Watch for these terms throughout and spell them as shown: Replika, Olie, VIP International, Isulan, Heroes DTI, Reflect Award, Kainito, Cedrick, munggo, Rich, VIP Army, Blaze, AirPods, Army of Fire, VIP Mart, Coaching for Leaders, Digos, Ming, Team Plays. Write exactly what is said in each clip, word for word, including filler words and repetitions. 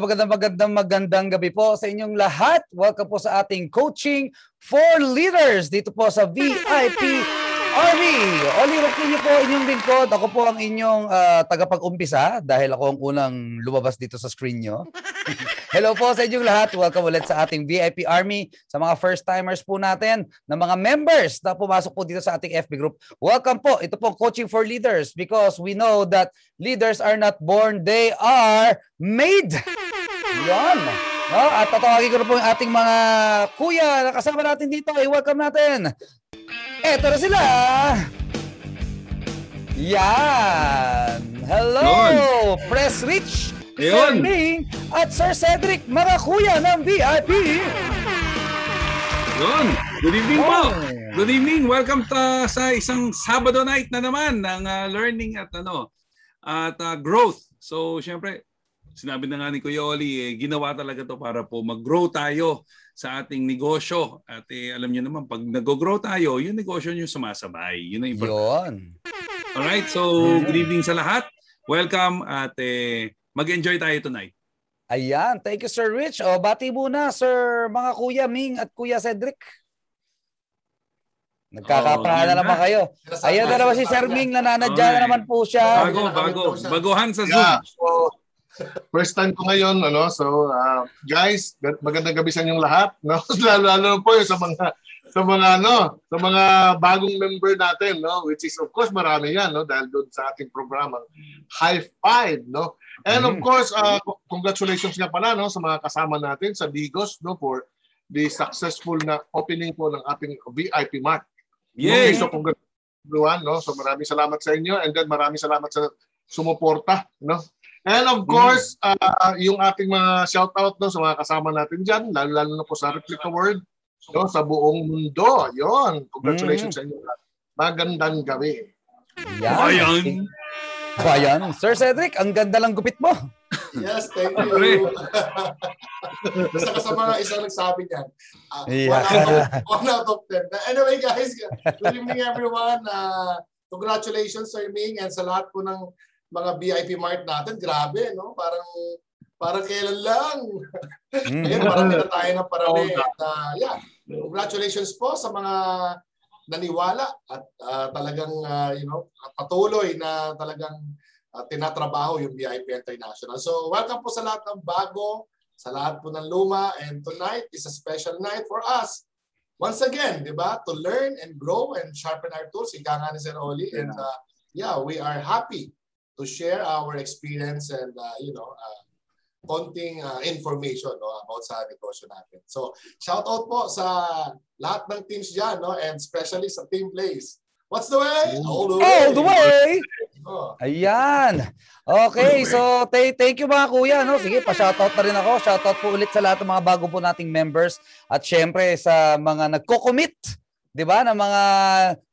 magandang magandang magandang magandang gabi po sa inyong lahat. Welcome po sa ating Coaching for Leaders dito po sa V I P Army. Olie, welcome niyo po inyong lingkod. Ako po ang inyong uh, tagapag-umpisa dahil ako ang unang lumabas dito sa screen nyo. Hello po sa inyong lahat. Welcome ulit sa ating V I P Army. Sa mga first-timers po natin, na mga members na pumasok po dito sa ating F B group, welcome po. Ito po Coaching for Leaders because we know that leaders are not born, they are made. Yan. No? At tatawagin ko na po yung ating mga kuya na kasama natin dito. I-welcome natin. Eto na sila. Yan. Hello, Press Rich. Sir Ming at Sir Cedrick, mga kuya ng V I P. Yun. Good evening po. Good evening. Welcome to, sa isang Sabado night na naman ng uh, learning at ano at uh, growth. So, syempre, sinabi na nga ni Kuya Olie, eh, ginawa talaga to para po mag-grow tayo sa ating negosyo. At eh, alam niyo naman, pag nag-grow tayo, yung negosyo niyo sumasabay. Yun ang importante. Alright, so good evening sa lahat. Welcome at eh, mag-enjoy tayo tonight. Ayan. Thank you, Sir Rich. O, bati muna, Sir, mga Kuya Ming at Kuya Cedrick. Nagkakapaan oh, na naman kayo. Ayan na naman si Sir Ming. Nananadya na naman po siya. Bago, bago. Baguhan sa Zoom. Yeah. So, first time ko ngayon. Ano? So, uh, guys, magandang gabi sa inyong lahat. No? Lalo, lalo po yung sa mga sa mga ano, sa mga bagong member natin, no, which is of course marami 'yan, no, dahil doon sa ating programa High Five, no. And of course, uh, congratulations nga pala, no, sa mga kasama natin sa Digos, no, for the successful na opening po ng ating V I P Mart. Yes, no, so congratulations, no. So maraming salamat sa inyo, and then maraming salamat sa sumuporta, no. And of course, uh, yung ating mga shoutout, no, sa mga kasama natin diyan, lalo-lalo na po sa Reflect Award. So, sa buong mundo. Yun. Congratulations mm. sa inyo. Magandang gabi. Ayan. Ayan. Sir Cedric, ang ganda lang gupit mo. Yes, thank you. Basta ka sa mga isang nagsabi niyan. Uh, yeah. One out of ten. Anyway, guys, good evening everyone. Uh, congratulations, Sir Ming, and sa lahat po ng mga V I P Mart natin. Grabe, no? Parang Parang kailan lang. Ayun, parami na tayo ng parami. At, uh, yeah. Congratulations po sa mga naniwala at uh, talagang uh, you know, patuloy na talagang uh, tinatrabaho yung V I P International. So welcome po sa lahat ng bago, sa lahat po ng luma. And tonight is a special night for us. Once again, di ba? To learn and grow and sharpen our tools. Ika nga ni Sir Olie. And uh, yeah, we are happy to share our experience and uh, you know, uh, konting uh, information, no, about sa negosyo natin. So, shout out po sa lahat ng teams dyan, no, and especially sa Team Plays. What's the way? All the way! All the way! Oh. Ayan! Okay, so thank you mga kuya. No? Sige, pa-shoutout na rin ako. Shoutout po ulit sa lahat ng mga bago po nating members at syempre sa mga nagko-commit, di ba, ng mga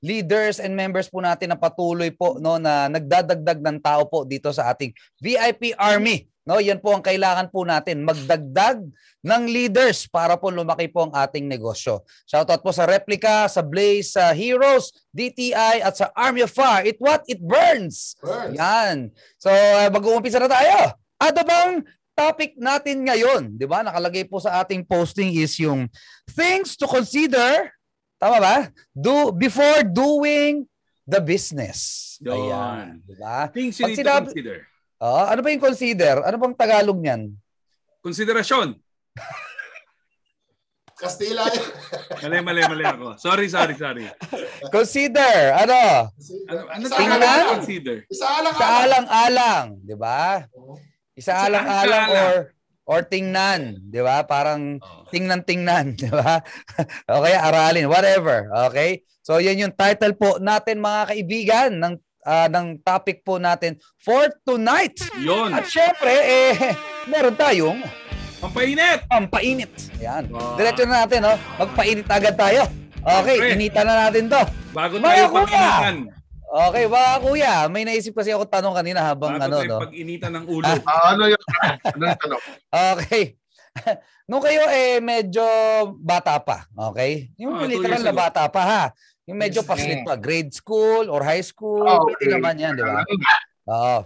leaders and members po natin na patuloy po, no, na nagdadagdag ng tao po dito sa ating V I P Army. No, yan po ang kailangan po natin, magdagdag ng leaders para po lumaki po ang ating negosyo. Shoutout po sa Replika, sa Blaze, sa Heroes D T I at sa Army of Fire. It what? It burns! burns. Yan. So, mag-uumpisa na tayo. Ano bang topic natin ngayon? Di ba? Nakalagay po sa ating posting is yung things to consider, tama ba? Do, before doing the business. Ayan. Diba? Things you need to consider. Uh, ano ba yung consider? Ano bang Tagalog niyan? Konsiderasyon. Kastila. mali, mali, mali ako. Sorry, sorry, sorry. Consider. Ano? Ano, ano tingnan? Consider. Isa alang-alang. Di ba? Isa alang-alang or, or tingnan. Di ba? Parang oh. tingnan-tingnan. Di ba? Okay, aralin. Whatever. Okay? So, yan yung title po natin mga kaibigan ng Uh, ng topic po natin for tonight. Yun. At syempre, eh, meron tayong pampainit. Pampainit. Ayan. Wow. Diretso na natin, no? Magpainit agad tayo. Okay, inita na natin to. Bago tayo pag-initan. Okay, mga kuya, may naisip kasi ako tanong kanina habang Bago ano, no? Bago tayo pag-initan ng ulo. Ah, ano yung tanong? Okay. Nung kayo, eh, medyo bata pa. Okay? Yung literal na bata pa, ha? Yung medyo paslit pa, grade school or high school, oh, okay. Pwede naman yan, di ba? Oh.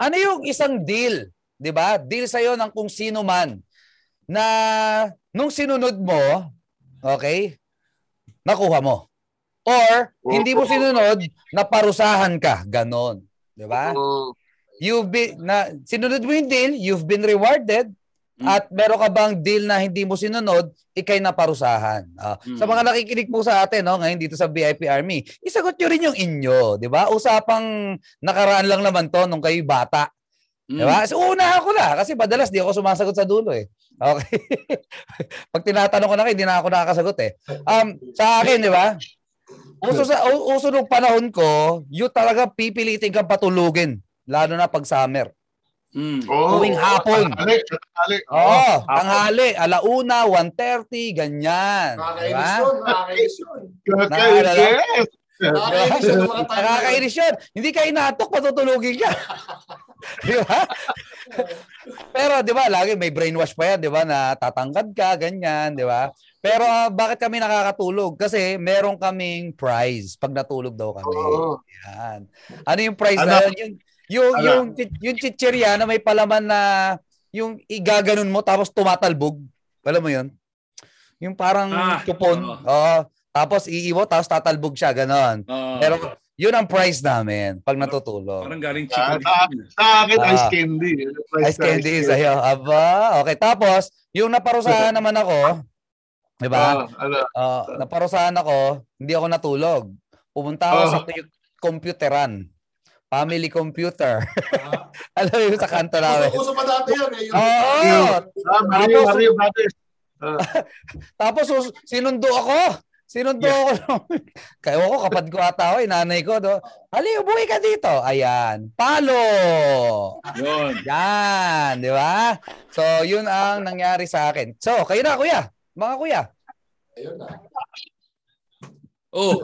Ano yung isang deal, 'Di ba? Deal sa 'yon ng kung sino man na nung sinunod mo, okay? Nakuha mo. Or hindi mo sinunod, naparusahan ka, ganon, 'di ba? You've been na sinunod mo yung deal, you've been rewarded. Mm. At meron ka bang deal na hindi mo sinunod, ikay naparusahan. Uh, mm. Sa mga nakikinig po sa atin, no, ngayon dito sa V I P Army, isagot nyo rin yung inyo, di ba? Usapang nakaraan lang naman to nung kayo bata. Mm. Di ba? So, una ako na, kasi madalas di ako sumasagot sa dulo eh. Okay? Pag tinatanong ko na kayo, di na ako nakakasagot eh. Um, sa akin, di ba? Uso, sa, uso nung panahon ko, yung talaga pipilitin kang patulugin, lalo na pag summer. Mm. Oh, tuwing hapon. Tanghali, tanghali. Oh, tanghali, alauna, one thirty, ganyan. Nakakainis 'yun, nakakainis 'yun. Nakakainis 'yun, nakakainis 'yun. Hindi ka inaantok, patutulugin ka. Di ba? Pero 'di ba, lagi may brainwash pa 'yan, 'di ba, na tatangkad ka, ganyan, 'di ba? Pero uh, bakit kami nakakatulog? Kasi meron kaming prize pag natulog daw kami. Oh. Yan. Ano yung prize na 'yun? Yung Ala. yung yung chichirya na may palaman na yung igaganon mo tapos tumatalbog. Alam mo 'yun? Yung parang ah, kupon. Oo. Oh, tapos iiwo tapos tatalbog siya, ganon. Oh. Pero yun ang prize namin pag natutulog. Parang galing chicken. Ah, sa akin ah, ice candy. Ice candy sa iyo. Aba. Okay, tapos yung naparusahan naman ako, 'di ba? Oh, oh, naparusahan ako, hindi ako natulog. Pumunta ako oh. sa computeran. Family computer. Uh, Alam mo sa kanto namin. Uso pa dati yun. Eh, Oo. Tapos, uh, tapos sinundo ako. Sinundo yeah. ako. Kaya ako, kapad ko ata ako, inanay ko. Do. Hali, ubuwi ka dito. Ayan. Palo. Yun. Yan. Di ba? So, yun ang nangyari sa akin. So, kayo na, kuya. Mga kuya. Ayun na. Oh.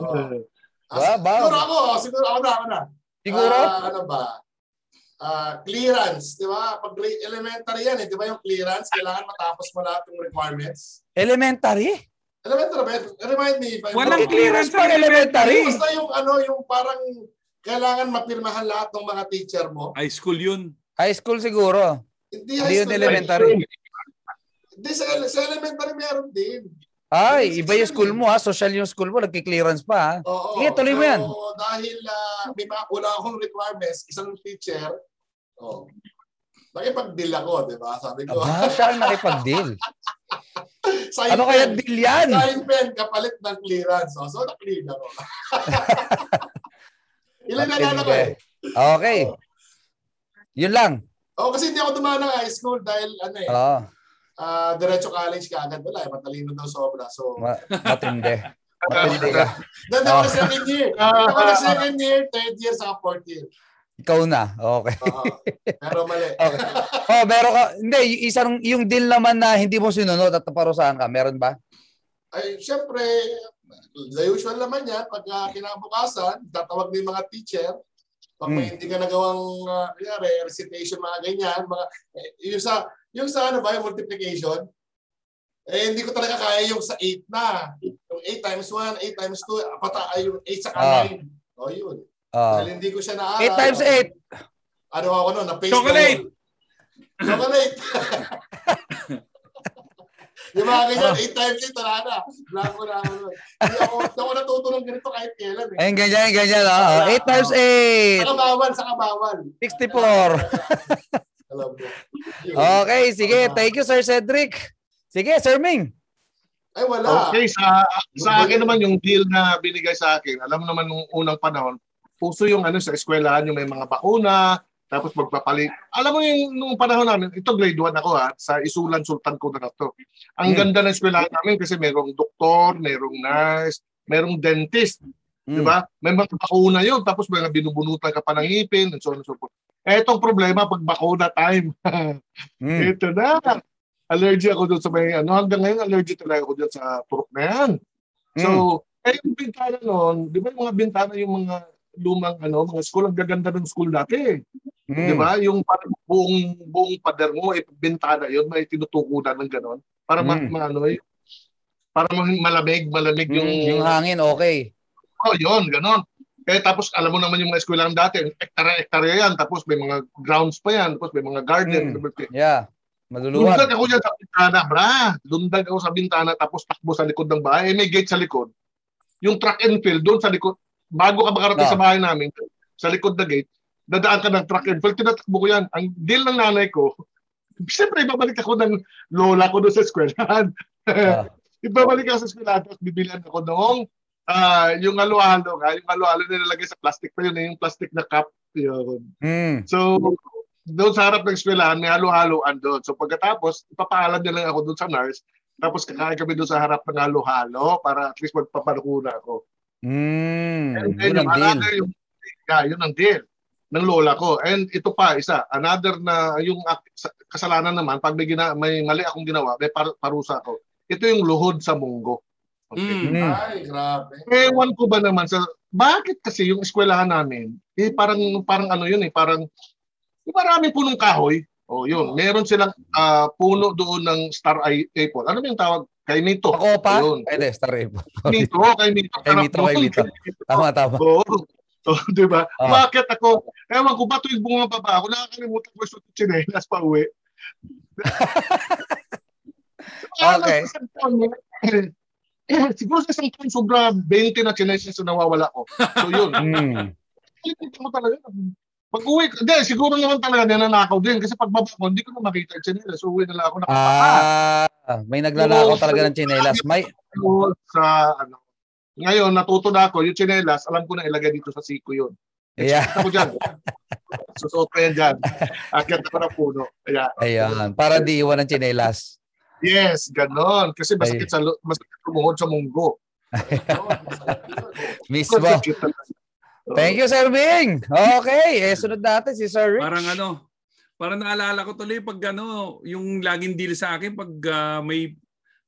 Ba, ba? Siguro ako. Siguro ako na. Ako na. Siguro? Uh, ano ba? Uh, clearance, di ba? Pag elementary yan, eh, di ba yung clearance? Kailangan matapos mo lahat yung requirements. Elementary? Elementary ba? Remind me. Walang clearance pa elementary. Basta yung ano, yung parang kailangan mapirmahan lahat ng mga teacher mo. High school yun. High school siguro. Hindi high school. Elementary. Hindi, sa, sa elementary meron din. Ay, iba yung school mo ha. Social yung school mo. Nagki-clearance pa ha. Oo, sige, tuloy mo yan. Oo, dahil uh, may mga wala akong requirements. Isang teacher. Oh, nakipag-deal ako, di ba? Sabi ko. Aba, siya ang nakipag-deal. Ano kaya deal yan? Sign pen, kapalit ng clearance. Oh, so, na-clean ako. Ilan na lang ako eh. Okay. Oh. Yun lang. Oo, oh, kasi hindi ako dumaan ng high school dahil ano eh. Oo. Oh. Uh, diretso college ka agad. Wala, matalino daw sobra. So, matindi. Matindi ka. Doon ako na second year. Doon ako na second year, third year, saka fourth year. Ikaw na. Okay. Uh, pero mali. Okay. Oh, meron ka. Hindi, isang, yung deal naman na hindi mo sinunod at parusahan ka, meron ba? Ay, syempre, the usual naman yan. Pagka kinabukasan, tatawag na yung mga teacher. Pag mm. may hindi ka nagawang uh, yari, recitation, mga ganyan. Mga, yung sa... Yung sa ano ba, yung multiplication, eh hindi ko talaga kaya yung sa eight na. Yung eight times one, eight times two, pata yung eight sa nine. Uh, o yun. Uh, Dahil hindi ko siya naara. eight times eight. Ano ako nun? Na-paste chocolate! Na chocolate! Yung mga ganyan, eight times eight, tala na. Blanco na ako nun. Hindi ako, ako natutulong ganito kahit kailan. Eh. Ayun, ganyan, ganyan. eight times eight. Sa kabawan, sa kabawan. sixty-four. Okay, sige. Thank you, Sir Cedric. Sige, Sir Ming. Ay, wala. Okay, sa, sa akin naman yung deal na binigay sa akin. Alam naman nung unang panahon, puso yung ano sa eskwelahan, yung may mga bakuna, tapos magpapalit. Alam mo yung nung panahon namin, ito grade one ako ha, sa Isulan, Sultan ko na to. Ang mm. ganda ng eskwelahan namin kasi merong doktor, merong nurse, merong dentist. Mm. Diba? May mga bakuna yun, tapos may mga binubunutan ka pa ng ngipin, and so on and so forth. Etong problema pag bakuna time. mm. Ito na. Allergy ako doon sa may ano. Hanggang ngayon, allergy talaga ako doon sa turok na yan. Mm. So, eh yung bintana noon, di ba yung mga bintana yung mga lumang ano, mga school, ang gaganda ng school dati. Mm. Di ba? Yung parang buong, buong pader mo, eh, bintana yun, may tinutukunan ng gano'n. Para mm. ma, ano, eh, para malamig, malamig yung... Mm, yung hangin, okay. Oh, yun, gano'n. Eh, tapos alam mo naman yung mga eskwelahan dati, hektara-hektarya yan, tapos may mga grounds pa yan, tapos may mga garden. Mm. Yeah, maluluhan. Lundag ako dyan sa bintana, bra. Lundag ako sa bintana, tapos takbo sa likod ng bahay. Eh, may gate sa likod. Yung track and field, doon sa likod, bago ka makarating no. sa bahay namin, sa likod na gate, dadaan ka ng track and field, tinatakbo ko yan. Ang deal ng nanay ko, siyempre, ibabalik ako ng lola ko doon sa eskwelahan. Yeah. Ibabalik ako sa eskwelahan, tapos bibilihan ako noong Ah, uh, yung aluhalo nga, yung aluhalo nilalagay sa plastic pa yun, yung plastic na cup yun. Mm. So, doon sa harap ng eskwelahan, may aluhaloan doon. So, pagkatapos, ipapaalam niya lang ako doon sa nurse, tapos kakain kami doon sa harap ng aluhalo para at least magpapanukuna ako. Mm. And then, yun yung another, yung, yeah, yun ang deal ng lola ko. And ito pa, isa, another na, yung kasalanan naman, pag may, gina, may mali akong ginawa, may par parusa ako. Ito yung luhod sa munggo. Okay. Mm. Ay, grabe. Ewan ko ba naman sa bakit kasi yung eskwelahan namin, eh parang parang ano yun eh, parang marami punong kahoy. Oh, yun. Meron silang uh, puno doon ng star apple. Ano ba yung tawag? Kainito. Ako pa? Ay, de, star apple. Kainito, kainito. Kainito, kainito. Tama, tama. Oo. So, di ba? Oh. Bakit ako? Ewan ko ba tuwing bumaba pa ba? Ako nakakalimutan ko yung suot ng tsinelas pa uwi. Okay. Eh, siguro sa isang taon, sobra twenty na tsinelas na nawawala ko. So, yun. Kalimutan ko talaga. Pag-uwi, hindi, siguro naman talaga nananakaw din. Kasi pagbaba ko, hindi ko na makita yung tsinelas. So, uwi na lang ako nakapaka. Ah, may naglalakaw so, talaga ng tsinelas. May... Sa, ano, ngayon, natuto na ako, yung tsinelas, alam ko na ilagay dito sa siko yun. Yeah. Ako dyan. Susuot ko yan dyan. Akyat ako ng puno. Ayan. Ayan. Para di iwan ng tsinelas. Yes, ganon. Kasi masakit sa masakit tumuhod sa munggo. Mismo. Thank you, Sir Ming. Okay, eh, sunod natin si Sir Rich. Parang ano, parang naalala ko tuloy pag ano, yung laging deal sa akin pag uh, may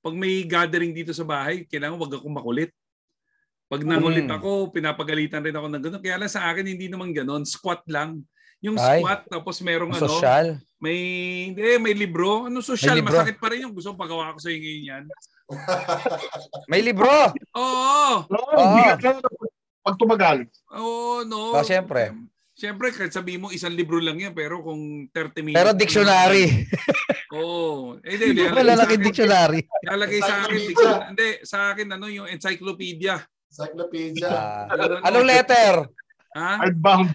pag may gathering dito sa bahay, kailangan wag akong makulit. Pag nangulit ako, pinapagalitan rin ako ng gano'n. Kaya lang sa akin, hindi naman gano'n. Squat lang. Yung Ay, squat, tapos merong ano, social. may eh, may libro. Ano social? Libro. Masakit pa rin yung gusto pagawa ko sa inyo yan. May libro! Oo! Oo! Oo. Pag tumagal. Oo, no. So, siyempre. Siyempre, kahit sabihin mo, isang libro lang yan, pero kung thirty minutes. Pero dictionary. Oo. Eh, di, di, malalaki dictionary. Lalagay sa akin, dictionary. Hindi, sa akin, ano, yung encyclopedia. Encyclopedia. Uh, anong letter? Ha? Hardbound.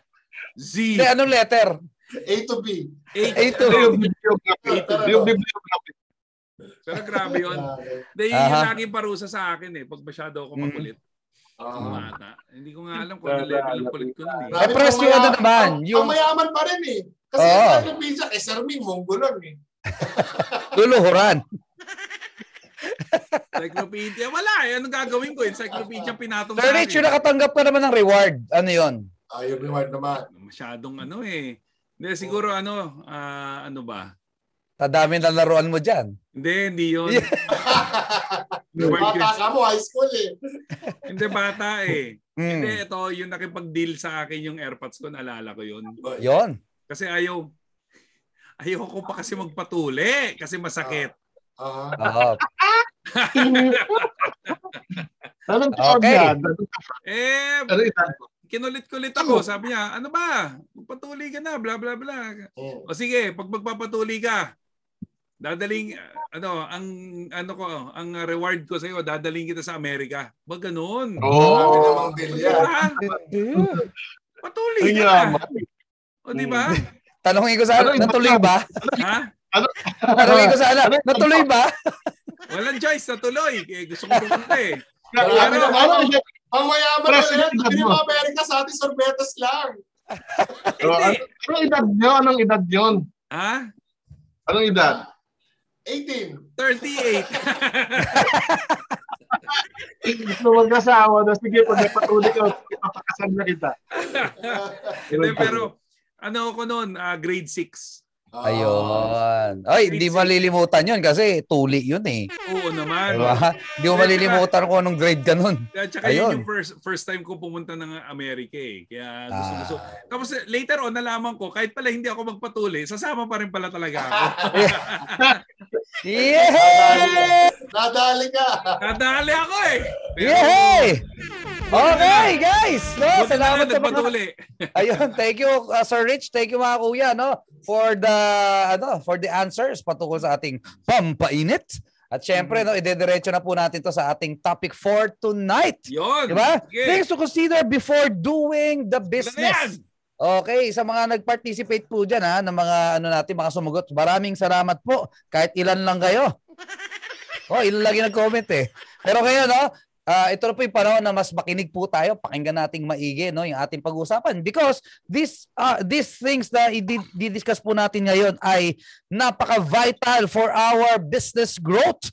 Z. Hindi, anong letter? A to B. A, A to B. Yung bibliography. Pero grabe yun. Hindi, yun yung laging parusa sa akin eh. Pag masyado ako makulit. Hindi ko nga alam kung ano level ang kulit ko nun eh. Press yung ano naman. Ang mayaman pa rin eh. Kasi yung pizza, eh Sir Ming, mong gulon eh. Luluhuran. Encyclopedia. Wala eh. Anong gagawin ko? Encyclopedia pinatong sa akin. Sir Rich, yung nakatanggap ka naman ng reward. Ano yun? Ah, yung reward naman. Masyadong ano eh. Hindi, siguro ano, uh, ano ba? Tadami na laruan mo dyan. Hindi, hindi yun. Yeah. Bata ka mo, high school eh. Hindi, bata eh. Mm. Hindi, ito, yung nakipag-deal sa akin yung AirPods ko, naalala ko yun. Yun. Kasi ayaw, ayaw ko pa kasi magpatuli, kasi masakit. Uh, uh, okay. Eh, kinulit-kulit ako. Sabi niya, ano ba? Magpatuli ka na, bla bla bla. Oh. O sige, pag magpapatuli ka, dadaling, ano, ang, ano ko, ang reward ko sa'yo, dadaling kita sa Amerika. Ba ganun? Oo. Oh. Patuli ka na. O diba? Tanongin ko sa ano, natuloy ba? Ha? Tanongin ko sa ano, natuloy ba? Walang choice, natuloy. Eh, gusto ko pumunta eh. Ano? Ang mayaman na yan, hindi mga Amerika sa ating sorbetas lang. Anong edad nyo? Anong edad yun? Ha? Anong edad? eighteen. thirty-eight. So mag-asawa na sige, pag napatuloy ka, papakasan na kita. Hindi, pero ano ko noon, uh, grade six. Ayun. Ay, hindi malilimutan yun kasi tuli yun eh. Oo naman. Hindi diba? Mo malilimutan kung anong grade ka nun. At saka yun yung first, first time ko pumunta ng Amerika eh. Kaya gusto ah. gusto. Tapos later on, nalaman ko, kahit pala hindi ako magpatuli, sasama pa rin pala talaga ako. Yehey! Nadali ka! Nadali ako eh! Yehey! Okay, guys! No, salamat na, sa mga... Ayun, thank you, uh, Sir Rich. Thank you, mga kuya, no? For the, ano, for the answers patungkol sa ating pampainit. At syempre, no, idediretso na po natin to sa ating topic for tonight. Yun! Diba? Okay. Things to consider before doing the business. Okay, sa mga nag-participate po dyan, ha, ng mga, ano natin, mga sumagot, maraming salamat po. Kahit ilan lang kayo. Oh, ilan lagi nag-comment eh. Pero kayo, no, uh, ito na po yung panahon na mas makinig po tayo. Pakinggan nating maigi, no, yung ating pag-uusapan. Because this, uh, these things na i-discuss po natin ngayon ay napaka-vital for our business growth.